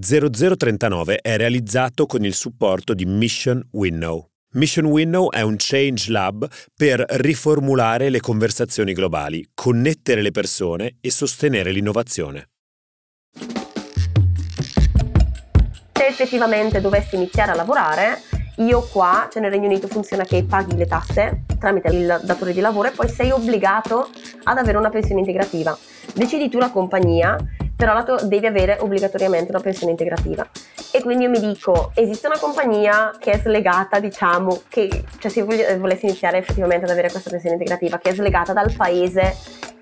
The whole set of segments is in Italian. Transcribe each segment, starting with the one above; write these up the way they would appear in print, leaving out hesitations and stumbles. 0039 è realizzato con il supporto di Mission Winnow. Mission Winnow è un change lab per riformulare le conversazioni globali, connettere le persone e sostenere l'innovazione. Se effettivamente dovessi iniziare a lavorare, io qua, cioè nel Regno Unito funziona che paghi le tasse tramite il datore di lavoro e poi sei obbligato ad avere una pensione integrativa. Decidi tu la compagnia, però devi avere obbligatoriamente una pensione integrativa. E quindi io mi dico, esiste una compagnia che è slegata, diciamo, che cioè se volessi iniziare effettivamente ad avere questa pensione integrativa, che è slegata dal paese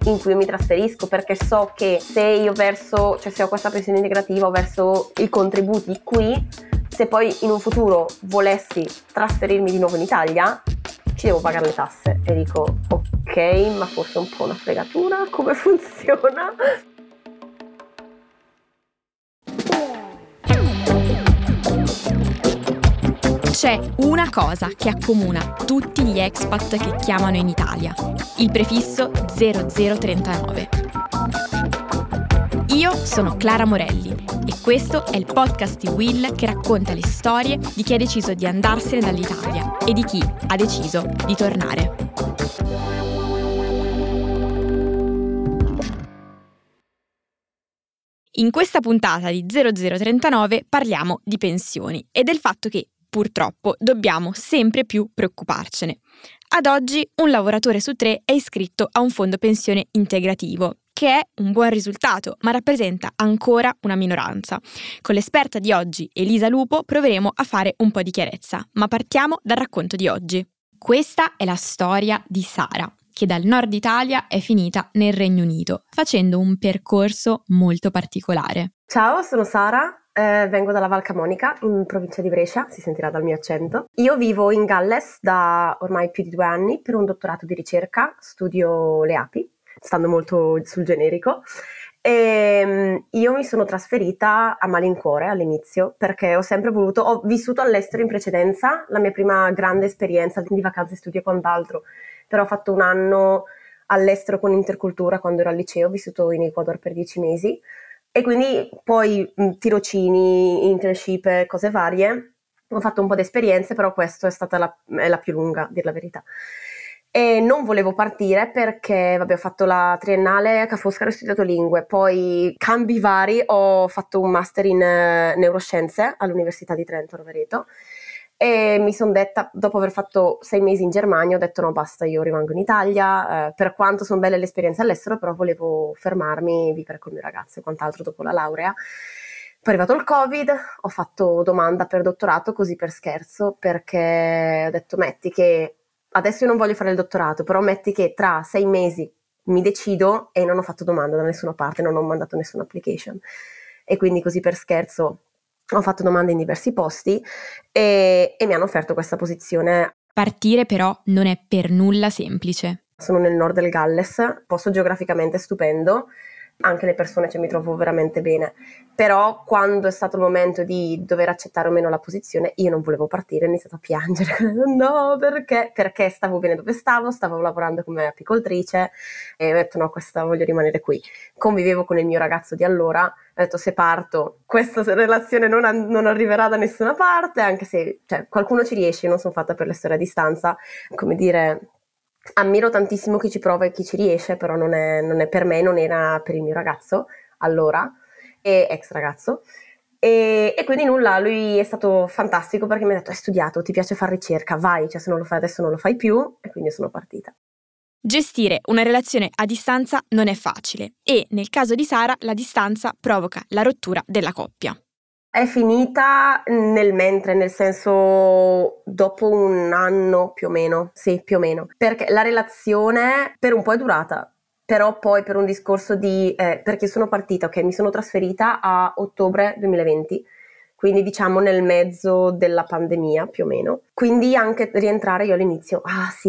in cui io mi trasferisco, perché so che se io verso, cioè se ho questa pensione integrativa, ho verso i contributi qui, se poi in un futuro volessi trasferirmi di nuovo in Italia, ci devo pagare le tasse. E dico, ok, ma forse è un po' una fregatura, come funziona? C'è una cosa che accomuna tutti gli expat che chiamano in Italia, il prefisso 0039. Io sono Clara Morelli e questo è il podcast di Will che racconta le storie di chi ha deciso di andarsene dall'Italia e di chi ha deciso di tornare. In questa puntata di 0039 parliamo di pensioni e del fatto che purtroppo dobbiamo sempre più preoccuparcene. Ad oggi un lavoratore su 3 è iscritto a un fondo pensione integrativo, che è un buon risultato, ma rappresenta ancora una minoranza. Con l'esperta di oggi, Elisa Lupo, proveremo a fare un po' di chiarezza, ma partiamo dal racconto di oggi. Questa è la storia di Sara, che dal nord Italia è finita nel Regno Unito, facendo un percorso molto particolare. Ciao, sono Sara. Vengo dalla Val Camonica, in provincia di Brescia, si sentirà dal mio accento. Io vivo in Galles da ormai più di 2 anni per un dottorato di ricerca, studio le api, stando molto sul generico. E io mi sono trasferita a malincuore all'inizio perché ho vissuto all'estero in precedenza, la mia prima grande esperienza di vacanze, studio e quant'altro, però ho fatto un anno all'estero con Intercultura quando ero al liceo, ho vissuto in Ecuador per 10 mesi. E quindi poi tirocini, internship, cose varie, ho fatto un po' di esperienze, però questa è stata la più lunga, a dir la verità. E non volevo partire perché, ho fatto la triennale a Ca' Foscari, ho studiato lingue, poi cambi vari, ho fatto un master in neuroscienze all'Università di Trento, Rovereto, e mi sono detta, dopo aver fatto 6 mesi in Germania, ho detto no basta, io rimango in Italia, per quanto sono belle le esperienze all'estero, però volevo fermarmi, vivere col mio ragazzo e quant'altro dopo la laurea. Poi è arrivato il Covid, ho fatto domanda per dottorato così per scherzo, perché ho detto metti che, adesso io non voglio fare il dottorato, però metti che tra 6 mesi mi decido, e non ho fatto domanda da nessuna parte, non ho mandato nessuna application, e quindi così per scherzo ho fatto domande in diversi posti e mi hanno offerto questa posizione. Partire però non è per nulla semplice. Sono nel nord del Galles, posto geograficamente stupendo, anche le persone mi trovo veramente bene, però quando è stato il momento di dover accettare o meno la posizione io non volevo partire, ho iniziato a piangere, no perché? Perché stavo bene dove stavo lavorando come apicoltrice e ho detto no, questa voglio rimanere qui. Convivevo con il mio ragazzo di allora, ho detto se parto questa relazione non arriverà da nessuna parte, anche se qualcuno ci riesce, non sono fatta per le storie a distanza, ammiro tantissimo chi ci prova e chi ci riesce, però non è per me, non era per il mio ragazzo allora, e ex ragazzo. E quindi nulla, lui è stato fantastico perché mi ha detto hai studiato, ti piace fare ricerca, vai, se non lo fai adesso non lo fai più, e quindi sono partita. Gestire una relazione a distanza non è facile e nel caso di Sara la distanza provoca la rottura della coppia. È finita nel mentre, nel senso dopo un anno più o meno, perché la relazione per un po' è durata, però poi per un discorso di, perché sono partita, mi sono trasferita a ottobre 2020, quindi diciamo nel mezzo della pandemia più o meno, quindi anche rientrare io all'inizio,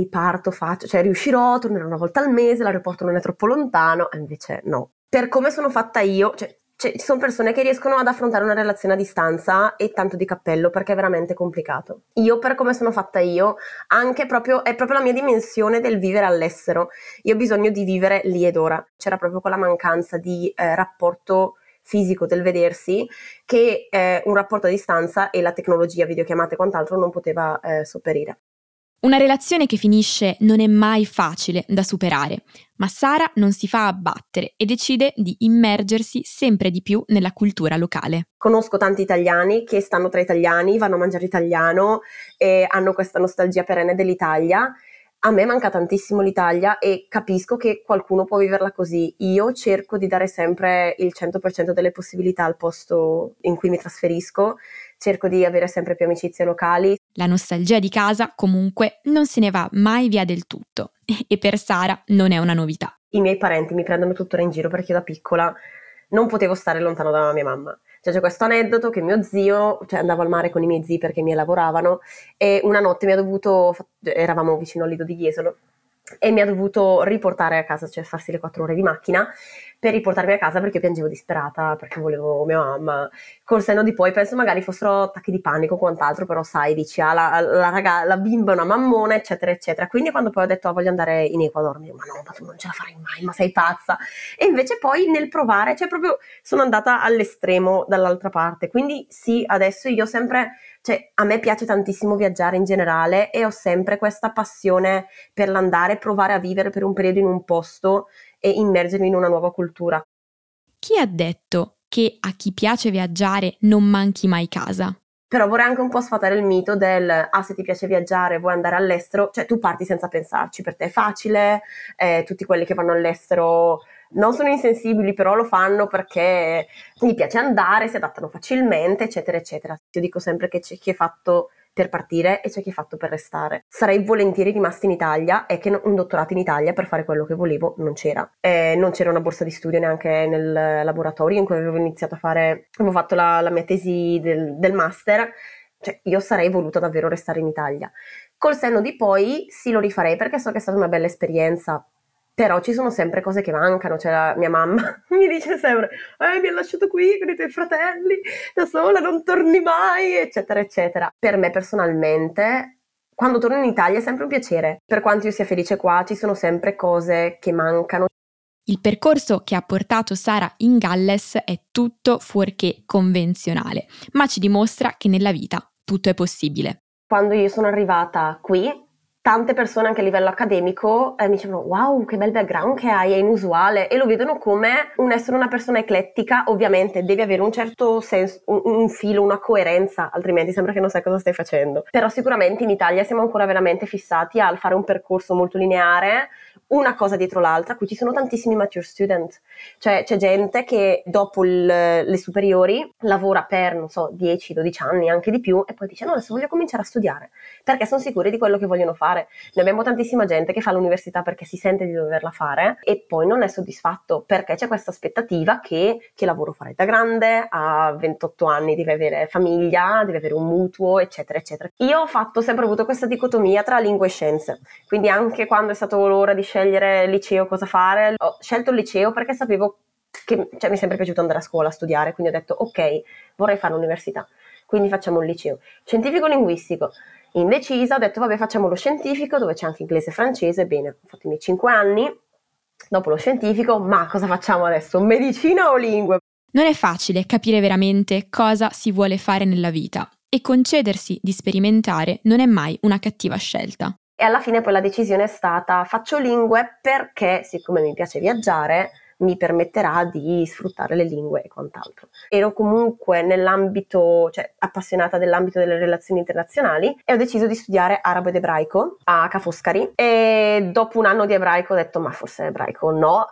parto, faccio, riuscirò, tornerò una volta al mese, l'aeroporto non è troppo lontano, e invece no. Per come sono fatta io, ci sono persone che riescono ad affrontare una relazione a distanza e tanto di cappello perché è veramente complicato. Io per come sono fatta io, anche proprio è proprio la mia dimensione del vivere all'estero. Io ho bisogno di vivere lì ed ora. C'era proprio quella mancanza di rapporto fisico del vedersi che un rapporto a distanza e la tecnologia, videochiamate e quant'altro non poteva sopperire. Una relazione che finisce non è mai facile da superare, ma Sara non si fa abbattere e decide di immergersi sempre di più nella cultura locale. Conosco tanti italiani che stanno tra italiani, vanno a mangiare italiano e hanno questa nostalgia perenne dell'Italia. A me manca tantissimo l'Italia e capisco che qualcuno può viverla così. Io cerco di dare sempre il 100% delle possibilità al posto in cui mi trasferisco, cerco di avere sempre più amicizie locali. La nostalgia di casa, comunque, non se ne va mai via del tutto e per Sara non è una novità. I miei parenti mi prendono tuttora in giro perché io da piccola non potevo stare lontano da mia mamma. Cioè c'è questo aneddoto che mio zio, andavo al mare con i miei zii perché i miei lavoravano e una notte eravamo vicino al Lido di Jesolo, e mi ha dovuto riportare a casa, cioè farsi le 4 ore di macchina per riportarmi a casa perché piangevo disperata, perché volevo mia mamma. Col senno di poi penso magari fossero attacchi di panico o quant'altro, però sai, dici la bimba è una mammona, eccetera eccetera. Quindi quando poi ho detto voglio andare in Ecuador, mi dico, ma tu non ce la farai mai, ma sei pazza. E invece poi nel provare, cioè proprio sono andata all'estremo dall'altra parte. Quindi sì, adesso io sempre, cioè a me piace tantissimo viaggiare in generale e ho sempre questa passione per l'andare, provare a vivere per un periodo in un posto e immergermi in una nuova cultura. Chi ha detto che a chi piace viaggiare non manchi mai casa? Però vorrei anche un po' sfatare il mito del se ti piace viaggiare, vuoi andare all'estero, cioè tu parti senza pensarci, per te è facile, tutti quelli che vanno all'estero non sono insensibili, però lo fanno perché gli piace andare, si adattano facilmente, eccetera eccetera. Io dico sempre che c'è chi è fatto per partire e c'è chi è fatto per restare. Sarei volentieri rimasta in Italia, è che un dottorato in Italia per fare quello che volevo non c'era. Non c'era una borsa di studio neanche nel laboratorio in cui avevo iniziato a fare, avevo fatto la mia tesi del master, cioè io sarei voluta davvero restare in Italia. Col senno di poi sì, lo rifarei perché so che è stata una bella esperienza. Però ci sono sempre cose che mancano, cioè mia mamma mi dice sempre mi hai lasciato qui con i tuoi fratelli, da sola, non torni mai, eccetera eccetera. Per me personalmente, quando torno in Italia è sempre un piacere. Per quanto io sia felice qua, ci sono sempre cose che mancano. Il percorso che ha portato Sara in Galles è tutto fuorché convenzionale, ma ci dimostra che nella vita tutto è possibile. Quando io sono arrivata qui, tante persone anche a livello accademico mi dicevano wow, che bel background che hai, è inusuale, e lo vedono come un essere una persona eclettica. Ovviamente devi avere un certo senso, un filo, una coerenza, altrimenti sembra che non sai cosa stai facendo. Però sicuramente in Italia siamo ancora veramente fissati al fare un percorso molto lineare, una cosa dietro l'altra. Qui ci sono tantissimi mature student, cioè c'è gente che dopo le superiori lavora per, non so, 10-12 anni, anche di più, e poi dice no, adesso voglio cominciare a studiare perché sono sicuri di quello che vogliono fare. Ne abbiamo tantissima gente che fa l'università perché si sente di doverla fare e poi non è soddisfatto perché c'è questa aspettativa che lavoro farai da grande, a 28 anni devi avere famiglia, devi avere un mutuo, eccetera eccetera. Io ho sempre avuto questa dicotomia tra lingua e scienze, quindi anche quando è stato l'ora di scegliere il liceo, cosa fare, ho scelto il liceo perché sapevo che, cioè, mi è sempre piaciuto andare a scuola a studiare, quindi ho detto ok, vorrei fare l'università, quindi facciamo un liceo scientifico-linguistico. Indecisa, ho detto vabbè, facciamo lo scientifico dove c'è anche inglese e francese. Bene, ho fatto i miei 5 anni dopo lo scientifico, ma cosa facciamo adesso, medicina o lingue? Non è facile capire veramente cosa si vuole fare nella vita e concedersi di sperimentare non è mai una cattiva scelta. E alla fine poi la decisione è stata faccio lingue perché, siccome mi piace viaggiare, mi permetterà di sfruttare le lingue e quant'altro. Ero comunque nell'ambito, cioè appassionata dell'ambito delle relazioni internazionali, e ho deciso di studiare arabo ed ebraico a Ca' Foscari, e dopo un anno di ebraico ho detto ma forse ebraico no,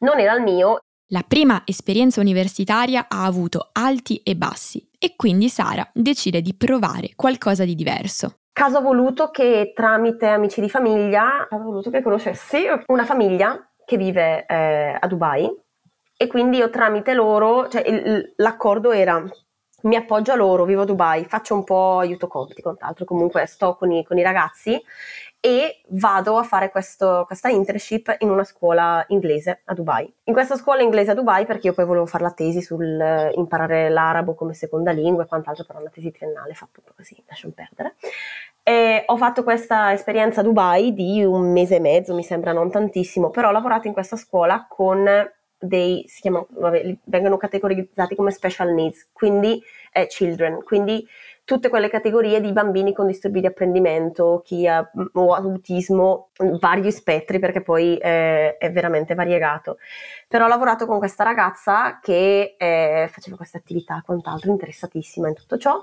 non era il mio. La prima esperienza universitaria ha avuto alti e bassi e quindi Sara decide di provare qualcosa di diverso. Caso ha voluto che tramite amici di famiglia, ha voluto che conoscessi una famiglia che vive a Dubai, e quindi io tramite loro, cioè l'accordo era mi appoggio a loro, vivo a Dubai, faccio un po' aiuto compiti, quant'altro, comunque sto con i ragazzi e vado a fare questa internship in una scuola inglese a Dubai. In questa scuola inglese a Dubai perché io poi volevo fare la tesi sul imparare l'arabo come seconda lingua e quant'altro, però una tesi triennale fatta un po' così, lasciamo perdere. E ho fatto questa esperienza a Dubai di 1 mese e mezzo, mi sembra non tantissimo, però ho lavorato in questa scuola con dei, si chiamano, vabbè, vengono categorizzati come special needs, quindi children, quindi tutte quelle categorie di bambini con disturbi di apprendimento, chi ha o autismo, vari spettri, perché poi è veramente variegato. Però ho lavorato con questa ragazza che faceva questa attività, quant'altro, interessatissima in tutto ciò,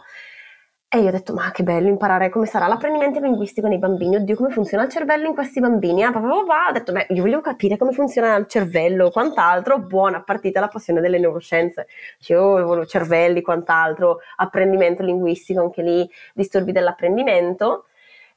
e io ho detto, ma che bello imparare come sarà l'apprendimento linguistico nei bambini, oddio come funziona il cervello in questi bambini, ho detto, beh, io voglio capire come funziona il cervello, quant'altro, buona partita la passione delle neuroscienze, cioè, cervelli, quant'altro, apprendimento linguistico, anche lì, disturbi dell'apprendimento,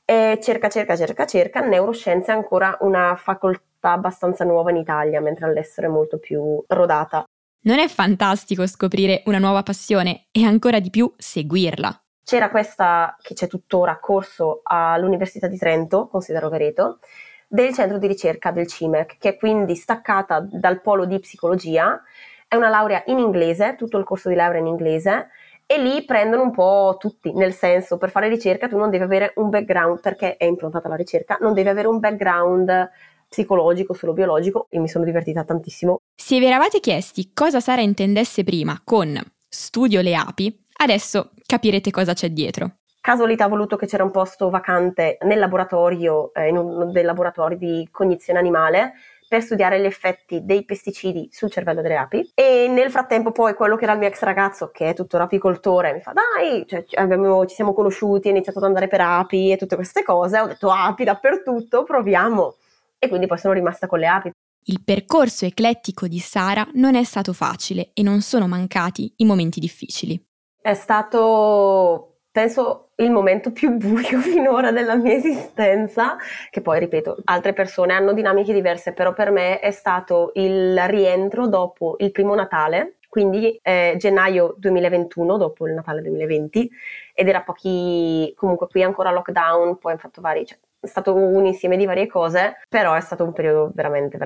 e cerca, neuroscienze è ancora una facoltà abbastanza nuova in Italia, mentre all'estero è molto più rodata. Non è fantastico scoprire una nuova passione e ancora di più seguirla? C'era questa, che c'è tuttora a corso all'Università di Trento, considero Rovereto, del centro di ricerca del CIMEC, che è quindi staccata dal polo di psicologia, è una laurea in inglese, tutto il corso di laurea in inglese, e lì prendono un po' tutti, nel senso, per fare ricerca tu non devi avere un background, perché è improntata alla ricerca, non devi avere un background psicologico, solo biologico, e mi sono divertita tantissimo. Se vi eravate chiesti cosa Sara intendesse prima con studio le api, adesso capirete cosa c'è dietro. Casualità ha voluto che c'era un posto vacante nel laboratorio, in uno dei laboratori di cognizione animale, per studiare gli effetti dei pesticidi sul cervello delle api. E nel frattempo poi quello che era il mio ex ragazzo, che è tuttora apicoltore, mi fa, dai, cioè, ci siamo conosciuti, ho iniziato ad andare per api e tutte queste cose, ho detto api dappertutto, proviamo. E quindi poi sono rimasta con le api. Il percorso eclettico di Sara non è stato facile e non sono mancati i momenti difficili. È stato, penso, il momento più buio finora della mia esistenza, che poi, ripeto, altre persone hanno dinamiche diverse, però per me è stato il rientro dopo il primo Natale, quindi gennaio 2021, dopo il Natale 2020, ed era pochi, comunque qui ancora lockdown, poi hanno fatto vari, cioè, è stato un insieme di varie cose, però è stato un periodo veramente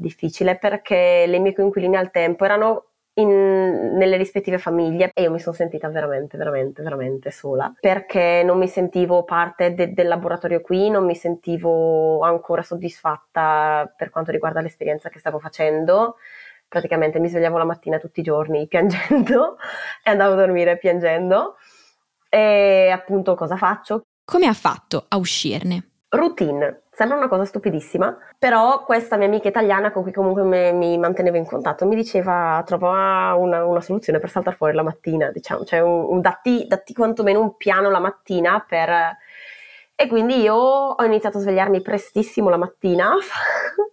difficile, perché le mie coinquiline al tempo erano nelle rispettive famiglie e io mi sono sentita veramente sola, perché non mi sentivo parte del laboratorio qui, non mi sentivo ancora soddisfatta per quanto riguarda l'esperienza che stavo facendo. Praticamente mi svegliavo la mattina tutti i giorni piangendo e andavo a dormire piangendo. E appunto, cosa faccio? Come ha fatto a uscirne? Routine, sembra una cosa stupidissima, però questa mia amica italiana con cui comunque mi mantenevo in contatto mi diceva, trova una soluzione per saltare fuori la mattina, diciamo, cioè datti quantomeno un piano la mattina per... E quindi io ho iniziato a svegliarmi prestissimo la mattina,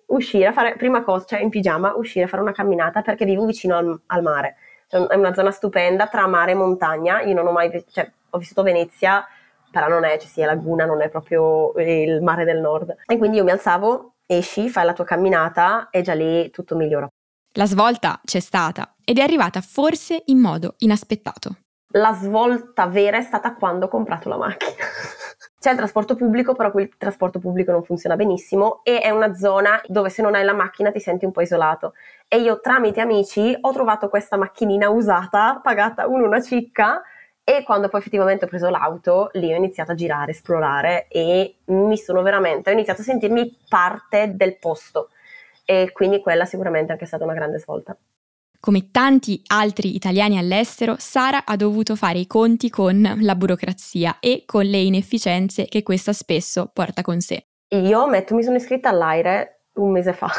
uscire a fare, prima cosa, cioè in pigiama, uscire a fare una camminata, perché vivo vicino al mare, cioè, è una zona stupenda tra mare e montagna, io non ho mai, cioè ho vissuto a Venezia, però non è, cioè sì, è laguna, non è proprio il mare del nord. E quindi io mi alzavo, esci, fai la tua camminata e già lì tutto migliora. La svolta c'è stata ed è arrivata forse in modo inaspettato. La svolta vera è stata quando ho comprato la macchina. C'è il trasporto pubblico, però quel trasporto pubblico non funziona benissimo e è una zona dove se non hai la macchina ti senti un po' isolato. E io tramite amici ho trovato questa macchinina usata, pagata una cicca, e quando poi effettivamente ho preso l'auto, lì ho iniziato a girare, esplorare e ho iniziato a sentirmi parte del posto. E quindi quella sicuramente anche è stata una grande svolta. Come tanti altri italiani all'estero, Sara ha dovuto fare i conti con la burocrazia e con le inefficienze che questa spesso porta con sé. Io mi sono iscritta all'AIRE un mese fa,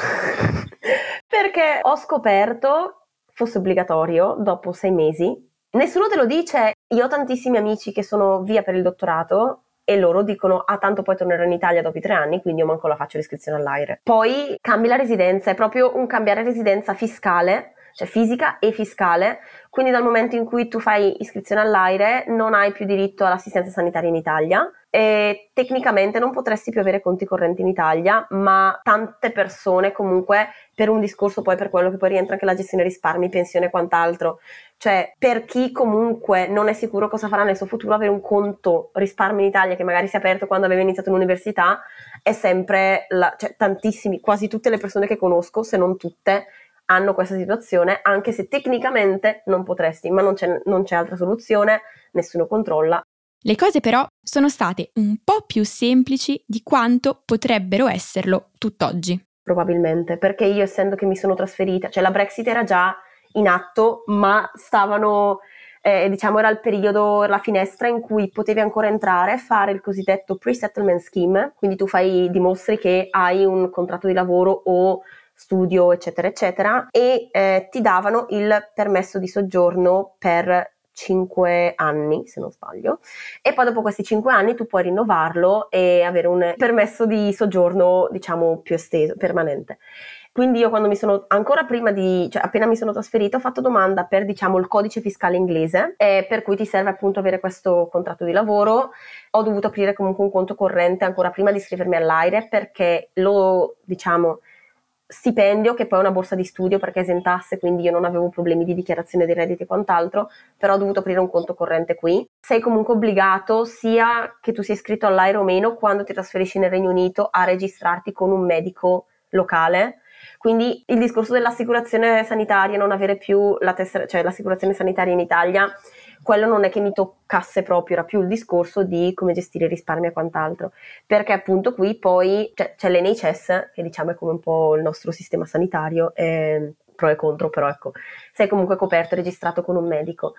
perché ho scoperto fosse obbligatorio dopo 6 mesi. Nessuno te lo dice. Io ho tantissimi amici che sono via per il dottorato e loro dicono, tanto poi tornerò in Italia dopo i 3 anni, quindi io manco la faccio l'iscrizione all'AIRE. Poi cambi la residenza, è proprio un cambiare residenza fiscale, cioè fisica e fiscale, quindi dal momento in cui tu fai iscrizione all'AIRE non hai più diritto all'assistenza sanitaria in Italia e tecnicamente non potresti più avere conti correnti in Italia, ma tante persone comunque per un discorso poi per quello che poi rientra anche la gestione risparmi, pensione e quant'altro, cioè per chi comunque non è sicuro cosa farà nel suo futuro, avere un conto risparmi in Italia che magari si è aperto quando aveva iniziato l'università è sempre, cioè tantissimi, quasi tutte le persone che conosco, se non tutte, hanno questa situazione, anche se tecnicamente non potresti, ma non c'è altra soluzione, nessuno controlla. Le cose però sono state un po' più semplici di quanto potrebbero esserlo tutt'oggi. probabilmente, perché io, essendo che mi sono trasferita, cioè la Brexit era già in atto, ma stavano, diciamo, era il periodo, la finestra in cui potevi ancora entrare e fare il cosiddetto pre-settlement scheme, quindi tu dimostri che hai un contratto di lavoro o studio, eccetera, eccetera, e ti davano il permesso di soggiorno per 5 anni, se non sbaglio, e poi dopo questi 5 anni tu puoi rinnovarlo e avere un permesso di soggiorno, diciamo, più esteso, permanente. Quindi io quando mi sono, ancora prima di, cioè appena mi sono trasferita, ho fatto domanda per, diciamo, il codice fiscale inglese, per cui ti serve appunto avere questo contratto di lavoro. Ho dovuto aprire comunque un conto corrente ancora prima di iscrivermi all'AIRE, perché lo, diciamo, stipendio, che poi è una borsa di studio perché esentasse, quindi io non avevo problemi di dichiarazione dei redditi e quant'altro, però ho dovuto aprire un conto corrente qui. Sei comunque obbligato, sia che tu sia iscritto all'AIRE o meno, quando ti trasferisci nel Regno Unito, a registrarti con un medico locale. Quindi il discorso dell'assicurazione sanitaria, non avere più la tessera, cioè l'assicurazione sanitaria in Italia, quello non è che mi toccasse proprio, era più il discorso di come gestire i risparmi e quant'altro, perché appunto qui poi c'è l'NHS, che diciamo è come un po' il nostro sistema sanitario, pro e contro, però ecco, sei comunque coperto e registrato con un medico.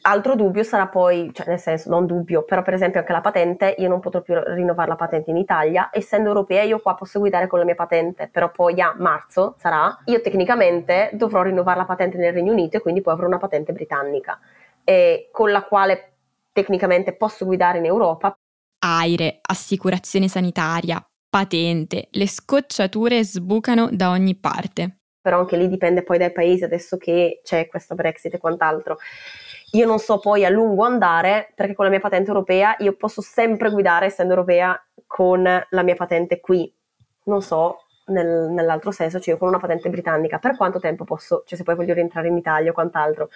Altro dubbio sarà poi, cioè nel senso, non dubbio, però per esempio anche la patente, io non potrò più rinnovare la patente in Italia, essendo europea io qua posso guidare con la mia patente, però poi a marzo sarà, io tecnicamente dovrò rinnovare la patente nel Regno Unito e quindi poi avrò una patente britannica, con la quale tecnicamente posso guidare in Europa. AIRE, assicurazione sanitaria, patente, le scocciature sbucano da ogni parte. Però anche lì dipende poi dai paesi, adesso che c'è questa Brexit e quant'altro. Io non so poi a lungo andare, perché con la mia patente europea io posso sempre guidare, essendo europea, con la mia patente qui. Non so, nell'altro senso, cioè io con una patente britannica, per quanto tempo posso, cioè se poi voglio rientrare in Italia o quant'altro,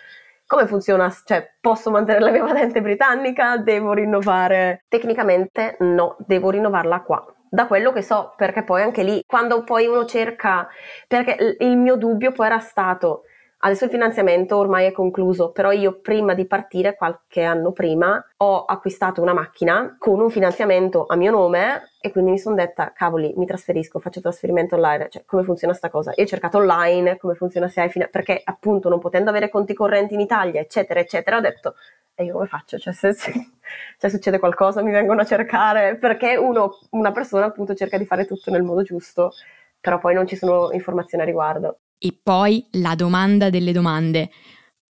come funziona? Cioè, posso mantenere la mia patente britannica? Devo rinnovare? Tecnicamente no, devo rinnovarla qua. Da quello che so, perché poi anche lì, quando poi uno cerca, perché il mio dubbio poi era stato, adesso il finanziamento ormai è concluso, però io prima di partire, qualche anno prima, ho acquistato una macchina con un finanziamento a mio nome e quindi mi sono detta, cavoli, mi trasferisco, faccio il trasferimento online, cioè come funziona sta cosa? Io ho cercato online, come funziona se hai perché appunto non potendo avere conti correnti in Italia, eccetera, eccetera, ho detto, e io come faccio? Cioè se succede qualcosa mi vengono a cercare, perché una persona appunto cerca di fare tutto nel modo giusto, però poi non ci sono informazioni a riguardo. E poi la domanda delle domande.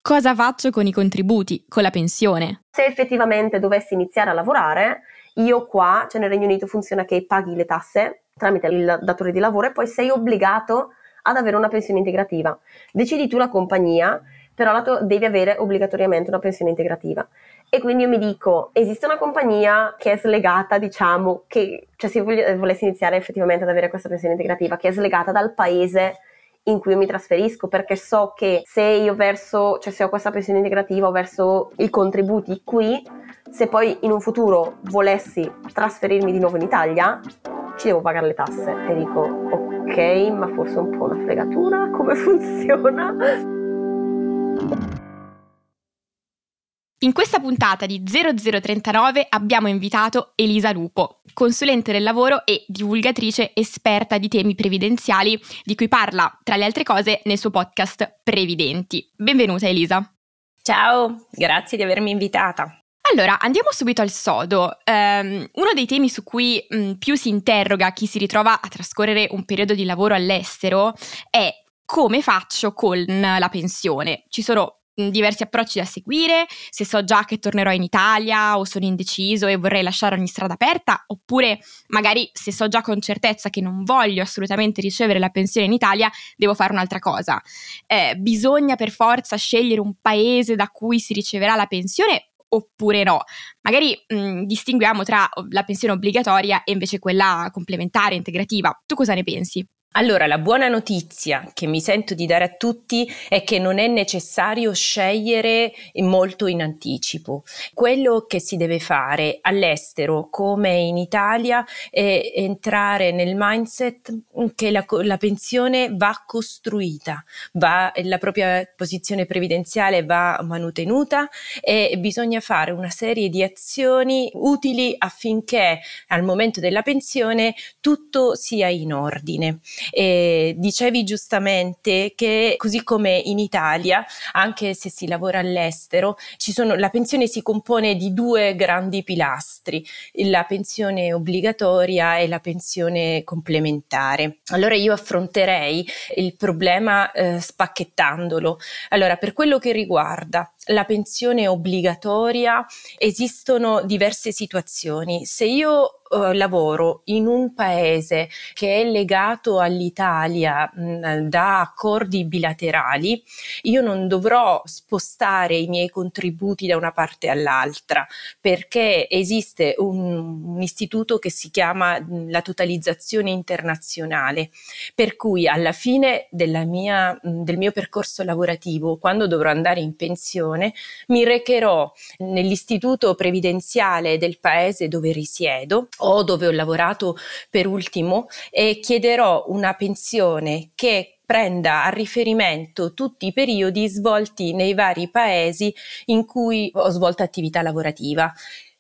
Cosa faccio con i contributi, con la pensione? Se effettivamente dovessi iniziare a lavorare, io qua, cioè nel Regno Unito funziona che paghi le tasse tramite il datore di lavoro e poi sei obbligato ad avere una pensione integrativa. Decidi tu la compagnia, però devi avere obbligatoriamente una pensione integrativa. E quindi io mi dico, esiste una compagnia che è slegata, diciamo, che, cioè se volessi iniziare effettivamente ad avere questa pensione integrativa, che è slegata dal paese in cui io mi trasferisco, perché so che se io verso, cioè se ho questa pensione integrativa, ho verso i contributi qui, se poi in un futuro volessi trasferirmi di nuovo in Italia, ci devo pagare le tasse. E dico, ok, ma forse è un po' una fregatura, come funziona? In questa puntata di 0039 abbiamo invitato Elisa Lupo, consulente del lavoro e divulgatrice esperta di temi previdenziali, di cui parla, tra le altre cose, nel suo podcast Previdenti. Benvenuta Elisa. Ciao, grazie di avermi invitata. Allora, andiamo subito al sodo. Uno dei temi su cui più si interroga chi si ritrova a trascorrere un periodo di lavoro all'estero è: come faccio con la pensione? Ci sono diversi approcci da seguire, se so già che tornerò in Italia o sono indeciso e vorrei lasciare ogni strada aperta, oppure magari se so già con certezza che non voglio assolutamente ricevere la pensione in Italia, devo fare un'altra cosa. Bisogna per forza scegliere un paese da cui si riceverà la pensione oppure no? Magari distinguiamo tra la pensione obbligatoria e invece quella complementare, integrativa. Tu cosa ne pensi? Allora, la buona notizia che mi sento di dare a tutti è che non è necessario scegliere molto in anticipo. Quello che si deve fare all'estero, come in Italia, è entrare nel mindset che la pensione va costruita, la propria posizione previdenziale va manutenuta e bisogna fare una serie di azioni utili affinché al momento della pensione tutto sia in ordine. Dicevi giustamente che così come in Italia, anche se si lavora all'estero, la pensione si compone di due grandi pilastri, la pensione obbligatoria e la pensione complementare. Allora io affronterei il problema spacchettandolo. Allora, per quello che riguarda la pensione obbligatoria esistono diverse situazioni. Se io lavoro in un paese che è legato all'Italia da accordi bilaterali, io non dovrò spostare i miei contributi da una parte all'altra, perché esiste un istituto che si chiama la totalizzazione internazionale, per cui alla fine del mio percorso lavorativo, quando dovrò andare in pensione, mi recherò nell'istituto previdenziale del paese dove risiedo o dove ho lavorato per ultimo e chiederò una pensione che prenda a riferimento tutti i periodi svolti nei vari paesi in cui ho svolto attività lavorativa.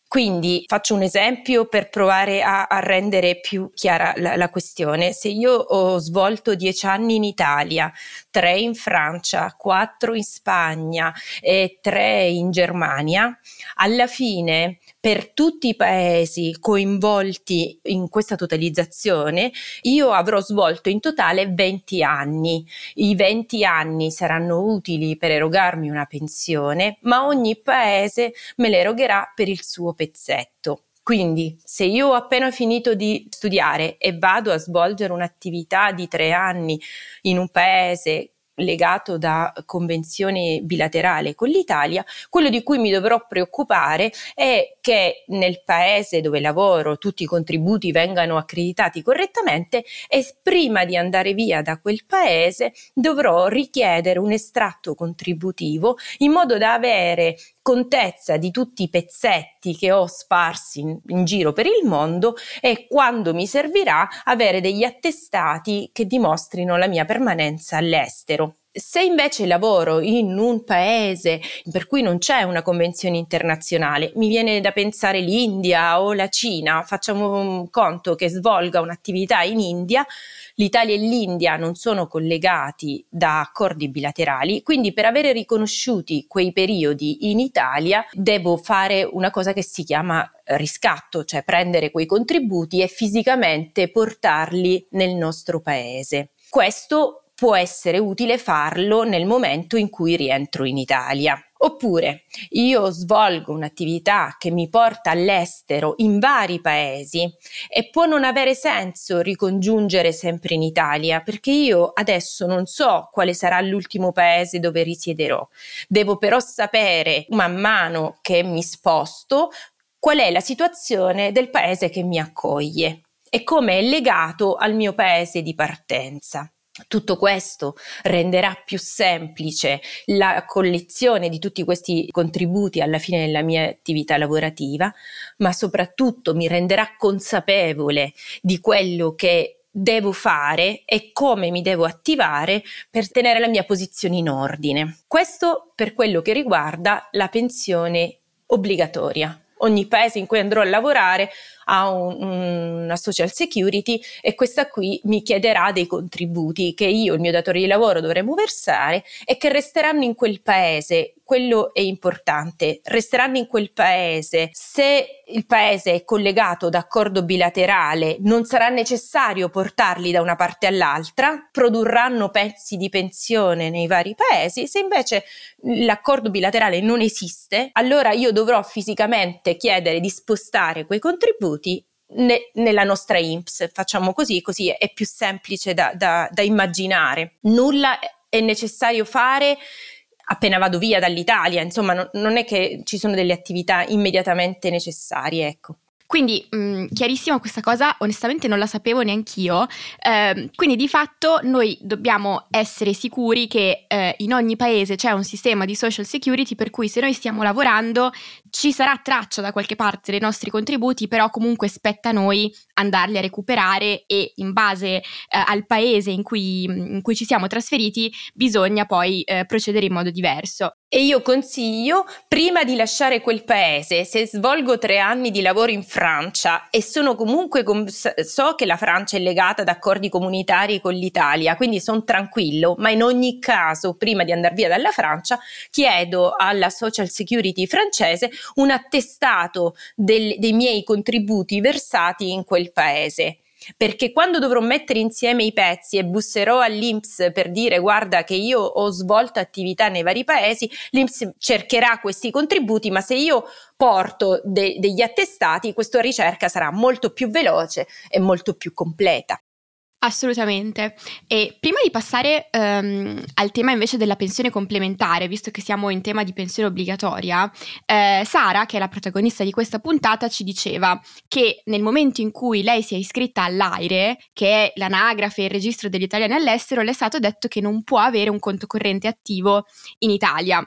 Quindi faccio un esempio per provare a rendere più chiara la questione. Se io ho svolto 10 anni in Italia, 3 in Francia, 4 in Spagna e 3 in Germania, alla fine per tutti i paesi coinvolti in questa totalizzazione io avrò svolto in totale 20 anni. I 20 anni saranno utili per erogarmi una pensione, ma ogni paese me l'erogherà per il suo pezzetto. Quindi se io ho appena finito di studiare e vado a svolgere un'attività di 3 anni in un paese legato da convenzione bilaterale con l'Italia, quello di cui mi dovrò preoccupare è che nel paese dove lavoro tutti i contributi vengano accreditati correttamente e prima di andare via da quel paese dovrò richiedere un estratto contributivo in modo da avere contezza di tutti i pezzetti che ho sparsi in giro per il mondo e quando mi servirà avere degli attestati che dimostrino la mia permanenza all'estero. Se invece lavoro in un paese per cui non c'è una convenzione internazionale, mi viene da pensare l'India o la Cina, facciamo un conto che svolga un'attività in India, l'Italia e l'India non sono collegati da accordi bilaterali, quindi per avere riconosciuti quei periodi in Italia devo fare una cosa che si chiama riscatto, cioè prendere quei contributi e fisicamente portarli nel nostro paese. Questo può essere utile farlo nel momento in cui rientro in Italia. Oppure io svolgo un'attività che mi porta all'estero in vari paesi e può non avere senso ricongiungere sempre in Italia perché io adesso non so quale sarà l'ultimo paese dove risiederò. Devo però sapere man mano che mi sposto qual è la situazione del paese che mi accoglie e come è legato al mio paese di partenza. Tutto questo renderà più semplice la collezione di tutti questi contributi alla fine della mia attività lavorativa, ma soprattutto mi renderà consapevole di quello che devo fare e come mi devo attivare per tenere la mia posizione in ordine. Questo per quello che riguarda la pensione obbligatoria. Ogni paese in cui andrò a lavorare ha una social security e questa qui mi chiederà dei contributi che io, il mio datore di lavoro, dovremo versare e che resteranno in quel paese. Quello è importante, resteranno in quel paese. Se il paese è collegato da accordo bilaterale non sarà necessario portarli da una parte all'altra, produrranno pezzi di pensione nei vari paesi. Se invece l'accordo bilaterale non esiste, allora io dovrò fisicamente chiedere di spostare quei contributi nella nostra INPS. Facciamo così è più semplice da immaginare. Nulla è necessario fare appena vado via dall'Italia, insomma non è che ci sono delle attività immediatamente necessarie, ecco. Quindi chiarissima questa cosa, onestamente non la sapevo neanch'io, quindi di fatto noi dobbiamo essere sicuri che in ogni paese c'è un sistema di social security per cui se noi stiamo lavorando ci sarà traccia da qualche parte dei nostri contributi, però comunque spetta a noi andarli a recuperare e in base al paese in cui ci siamo trasferiti bisogna poi procedere in modo diverso. E io consiglio, prima di lasciare quel paese, se svolgo 3 anni di lavoro in Francia e sono comunque, so che la Francia è legata ad accordi comunitari con l'Italia, quindi sono tranquillo, ma in ogni caso, prima di andare via dalla Francia, chiedo alla Social Security francese un attestato dei miei contributi versati in quel paese. Perché quando dovrò mettere insieme i pezzi e busserò all'INPS per dire guarda che io ho svolto attività nei vari paesi, l'INPS cercherà questi contributi, ma se io porto degli attestati, questa ricerca sarà molto più veloce e molto più completa. Assolutamente. E prima di passare al tema invece della pensione complementare, visto che siamo in tema di pensione obbligatoria, Sara, che è la protagonista di questa puntata, ci diceva che nel momento in cui lei si è iscritta all'AIRE, che è l'anagrafe e il registro degli italiani all'estero, le è stato detto che non può avere un conto corrente attivo in Italia.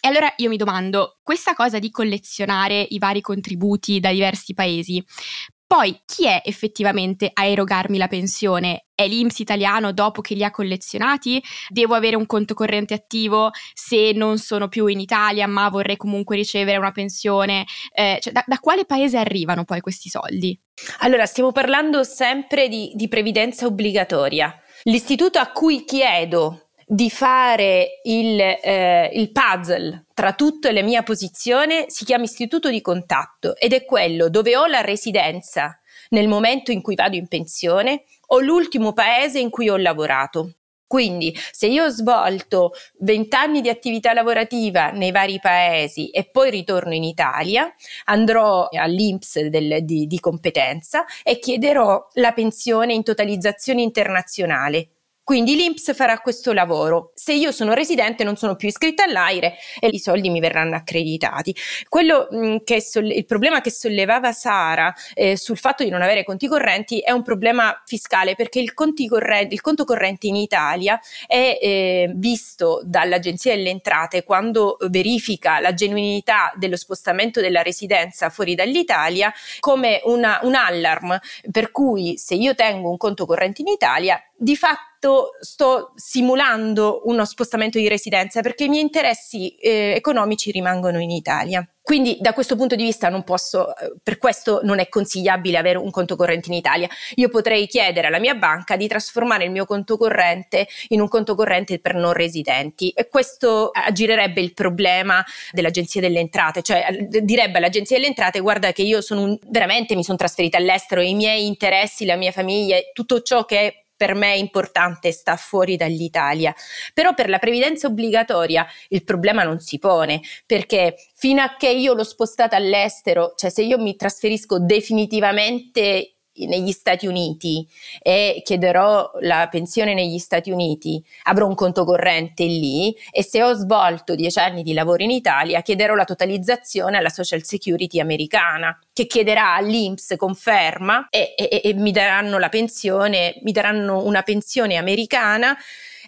E allora io mi domando, questa cosa di collezionare i vari contributi da diversi paesi, poi chi è effettivamente a erogarmi la pensione? È l'INPS italiano dopo che li ha collezionati? Devo avere un conto corrente attivo se non sono più in Italia ma vorrei comunque ricevere una pensione? Cioè, da quale paese arrivano poi questi soldi? Allora, stiamo parlando sempre di previdenza obbligatoria. L'istituto a cui chiedo di fare il puzzle tra tutte le mie posizioni si chiama istituto di contatto ed è quello dove ho la residenza nel momento in cui vado in pensione o l'ultimo paese in cui ho lavorato. Quindi se io ho svolto 20 anni di attività lavorativa nei vari paesi e poi ritorno in Italia, andrò all'INPS di competenza e chiederò la pensione in totalizzazione internazionale. Quindi l'INPS farà questo lavoro. Se io sono residente non sono più iscritta all'AIRE e i soldi mi verranno accreditati. Quello che il problema che sollevava Sara sul fatto di non avere conti correnti è un problema fiscale, perché il conto corrente in Italia è visto dall'Agenzia delle Entrate quando verifica la genuinità dello spostamento della residenza fuori dall'Italia come un allarm, per cui se io tengo un conto corrente in Italia di fatto sto simulando uno spostamento di residenza perché i miei interessi economici rimangono in Italia. Quindi da questo punto di vista non posso, per questo non è consigliabile avere un conto corrente in Italia. Io potrei chiedere alla mia banca di trasformare il mio conto corrente in un conto corrente per non residenti e questo aggirerebbe il problema dell'Agenzia delle Entrate, cioè direbbe all'Agenzia delle Entrate guarda che io veramente mi sono trasferita all'estero, i miei interessi, la mia famiglia, tutto ciò che è per me è importante, sta fuori dall'Italia. Però per la previdenza obbligatoria il problema non si pone, perché fino a che io l'ho spostata all'estero, cioè se io mi trasferisco definitivamente negli Stati Uniti e chiederò la pensione negli Stati Uniti, avrò un conto corrente lì, e se ho svolto 10 anni di lavoro in Italia chiederò la totalizzazione alla Social Security americana, che chiederà all'INPS conferma e mi daranno la pensione, mi daranno una pensione americana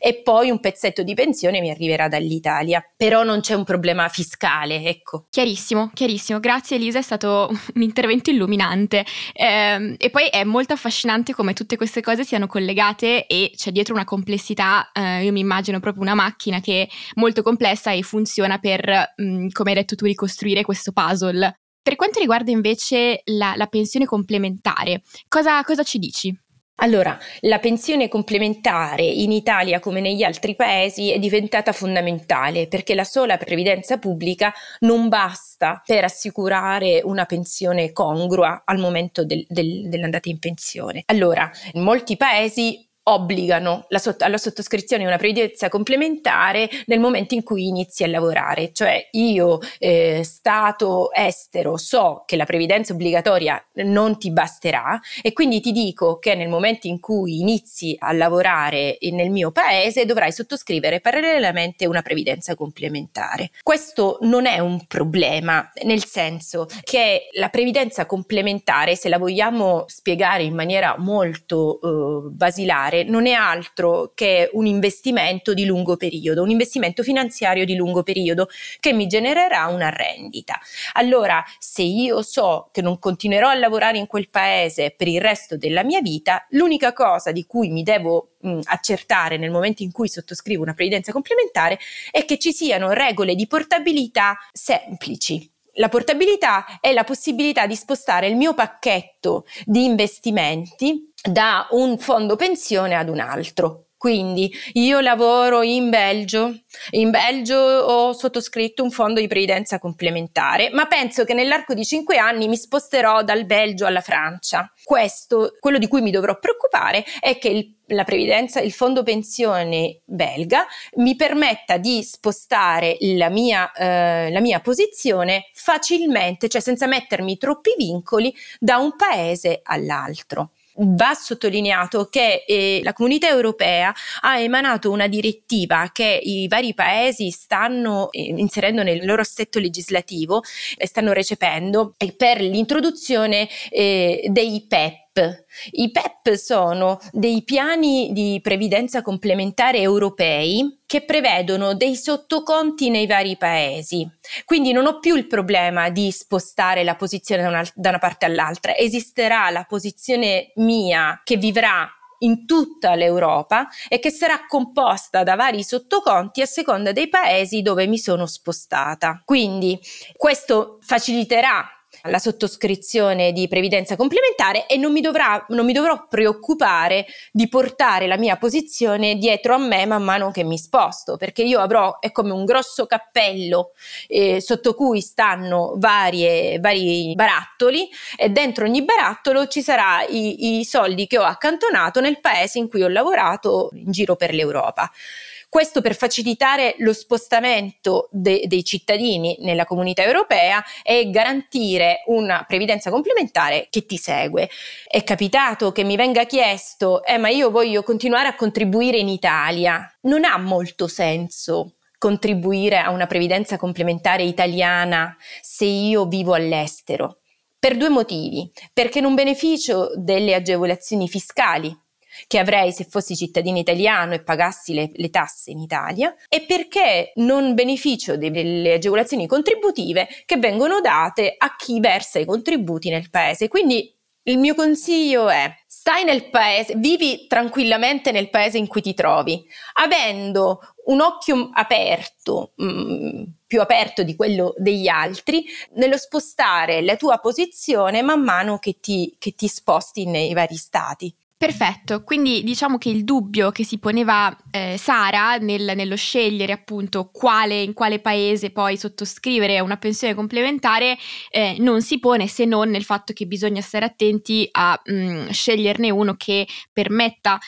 e poi un pezzetto di pensione mi arriverà dall'Italia. Però non c'è un problema fiscale, ecco. Chiarissimo, chiarissimo. Grazie Elisa, è stato un intervento illuminante. E poi è molto affascinante come tutte queste cose siano collegate e c'è dietro una complessità, io mi immagino proprio una macchina che è molto complessa e funziona per, come hai detto tu, ricostruire questo puzzle. Per quanto riguarda invece la pensione complementare, cosa ci dici? Allora, la pensione complementare in Italia come negli altri paesi è diventata fondamentale perché la sola previdenza pubblica non basta per assicurare una pensione congrua al momento dell'andata in pensione. Allora, in molti paesi obbligano alla sottoscrizione di una previdenza complementare nel momento in cui inizi a lavorare, cioè io stato estero so che la previdenza obbligatoria non ti basterà e quindi ti dico che nel momento in cui inizi a lavorare nel mio paese dovrai sottoscrivere parallelamente una previdenza complementare. Questo non è un problema, nel senso che la previdenza complementare, se la vogliamo spiegare in maniera molto basilare, fare non è altro che un investimento di lungo periodo, un investimento finanziario di lungo periodo che mi genererà una rendita. Allora, se io so che non continuerò a lavorare in quel paese per il resto della mia vita, l'unica cosa di cui mi devo accertare nel momento in cui sottoscrivo una previdenza complementare è che ci siano regole di portabilità semplici. La portabilità è la possibilità di spostare il mio pacchetto di investimenti da un fondo pensione ad un altro. Quindi io lavoro in Belgio ho sottoscritto un fondo di previdenza complementare, ma penso che nell'arco di 5 anni mi sposterò dal Belgio alla Francia. Questo, quello di cui mi dovrò preoccupare è che la previdenza, il fondo pensione belga mi permetta di spostare la mia posizione facilmente, cioè senza mettermi troppi vincoli da un paese all'altro. Va sottolineato che la Comunità Europea ha emanato una direttiva che i vari paesi stanno inserendo nel loro assetto legislativo e stanno recependo per l'introduzione dei PEP. I PEP sono dei piani di previdenza complementare europei che prevedono dei sottoconti nei vari paesi. Quindi non ho più il problema di spostare la posizione da una parte all'altra. Esisterà la posizione mia che vivrà in tutta l'Europa e che sarà composta da vari sottoconti a seconda dei paesi dove mi sono spostata. Quindi questo faciliterà la sottoscrizione di previdenza complementare e non mi dovrò preoccupare di portare la mia posizione dietro a me man mano che mi sposto, perché io avrò, è come un grosso cappello sotto cui stanno vari barattoli e dentro ogni barattolo ci sarà i soldi che ho accantonato nel paese in cui ho lavorato in giro per l'Europa. Questo per facilitare lo spostamento dei cittadini nella Comunità Europea e garantire una previdenza complementare che ti segue. È capitato che mi venga chiesto, ma io voglio continuare a contribuire in Italia. Non ha molto senso contribuire a una previdenza complementare italiana se io vivo all'estero. Per 2 motivi. Perché non beneficio delle agevolazioni fiscali che avrei se fossi cittadino italiano e pagassi le tasse in Italia, e perché non beneficio delle agevolazioni contributive che vengono date a chi versa i contributi nel paese. Quindi il mio consiglio è: stai nel paese, vivi tranquillamente nel paese in cui ti trovi, avendo un occhio aperto, più aperto di quello degli altri, nello spostare la tua posizione man mano che ti sposti nei vari stati. Perfetto, quindi diciamo che il dubbio che si poneva Sara nello scegliere appunto in quale paese poi sottoscrivere una pensione complementare non si pone, se non nel fatto che bisogna stare attenti a sceglierne uno che permetta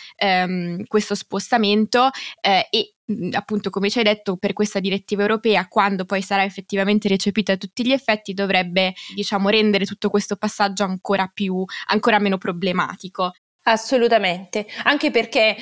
questo spostamento e appunto, come ci hai detto, per questa direttiva europea, quando poi sarà effettivamente recepita a tutti gli effetti, dovrebbe, diciamo, rendere tutto questo passaggio ancora meno problematico. Assolutamente, anche perché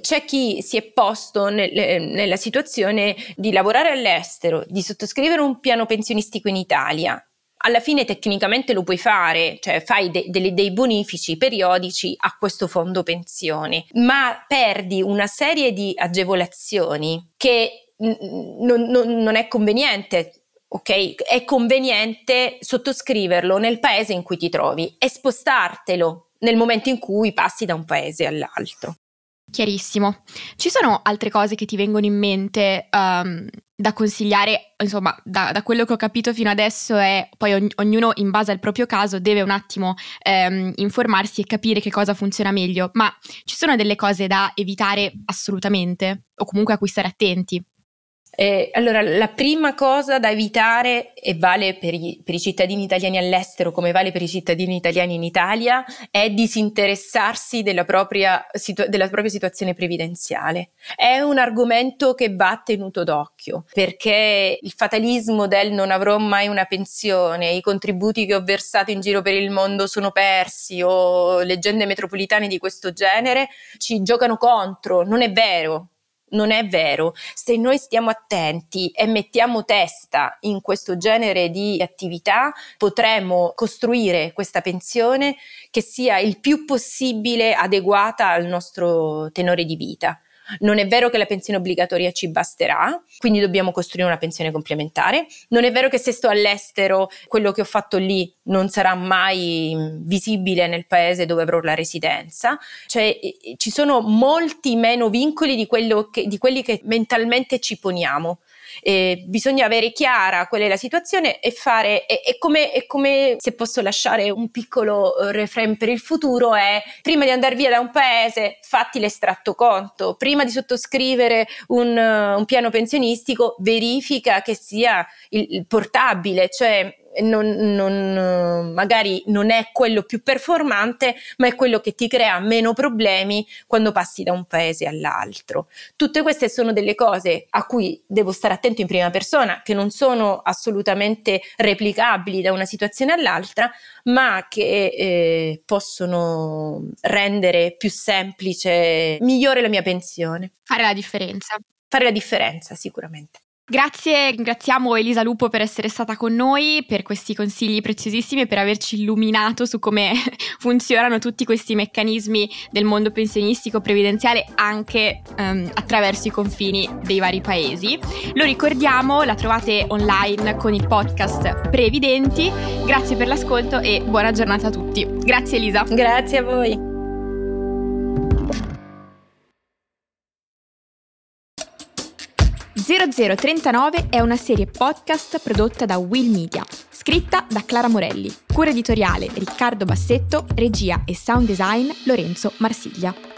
c'è chi si è posto nella situazione di lavorare all'estero, di sottoscrivere un piano pensionistico in Italia. Alla fine tecnicamente lo puoi fare, cioè fai dei bonifici periodici a questo fondo pensione, ma perdi una serie di agevolazioni che non è conveniente. Ok, è conveniente sottoscriverlo nel paese in cui ti trovi e spostartelo nel momento in cui passi da un paese all'altro. Chiarissimo. Ci sono altre cose che ti vengono in mente da consigliare? Insomma, da quello che ho capito fino adesso è poi ognuno in base al proprio caso deve un attimo informarsi e capire che cosa funziona meglio, ma ci sono delle cose da evitare assolutamente o comunque a cui stare attenti? Allora, la prima cosa da evitare, e vale per i cittadini italiani all'estero come vale per i cittadini italiani in Italia, è disinteressarsi della propria situazione previdenziale. È un argomento che va tenuto d'occhio, perché il fatalismo del non avrò mai una pensione, i contributi che ho versato in giro per il mondo sono persi, o leggende metropolitane di questo genere, ci giocano contro. Non è vero. non è vero. Se noi stiamo attenti e mettiamo testa in questo genere di attività, potremo costruire questa pensione che sia il più possibile adeguata al nostro tenore di vita. Non è vero che la pensione obbligatoria ci basterà, quindi dobbiamo costruire una pensione complementare. Non è vero che se sto all'estero quello che ho fatto lì non sarà mai visibile nel paese dove avrò la residenza. Cioè ci sono molti meno vincoli di quelli che mentalmente ci poniamo. Bisogna avere chiara qual è la situazione e fare, è come se posso lasciare un piccolo refrain per il futuro, è prima di andare via da un paese fatti l'estratto conto, prima di sottoscrivere un piano pensionistico verifica che sia il portabile, cioè non magari non è quello più performante, ma è quello che ti crea meno problemi quando passi da un paese all'altro. Tutte queste sono delle cose a cui devo stare attento in prima persona, che non sono assolutamente replicabili da una situazione all'altra, ma che possono rendere più semplice, migliore la mia pensione. Fare la differenza. Fare la differenza, sicuramente. Grazie, ringraziamo Elisa Lupo per essere stata con noi, per questi consigli preziosissimi e per averci illuminato su come funzionano tutti questi meccanismi del mondo pensionistico previdenziale anche attraverso i confini dei vari paesi. Lo ricordiamo, la trovate online con il podcast Previdenti. Grazie per l'ascolto e buona giornata a tutti. Grazie Elisa. Grazie a voi. «0039» è una serie podcast prodotta da Will Media, scritta da Clara Morelli, cura editoriale Riccardo Bassetto, regia e sound design Lorenzo Marsiglia.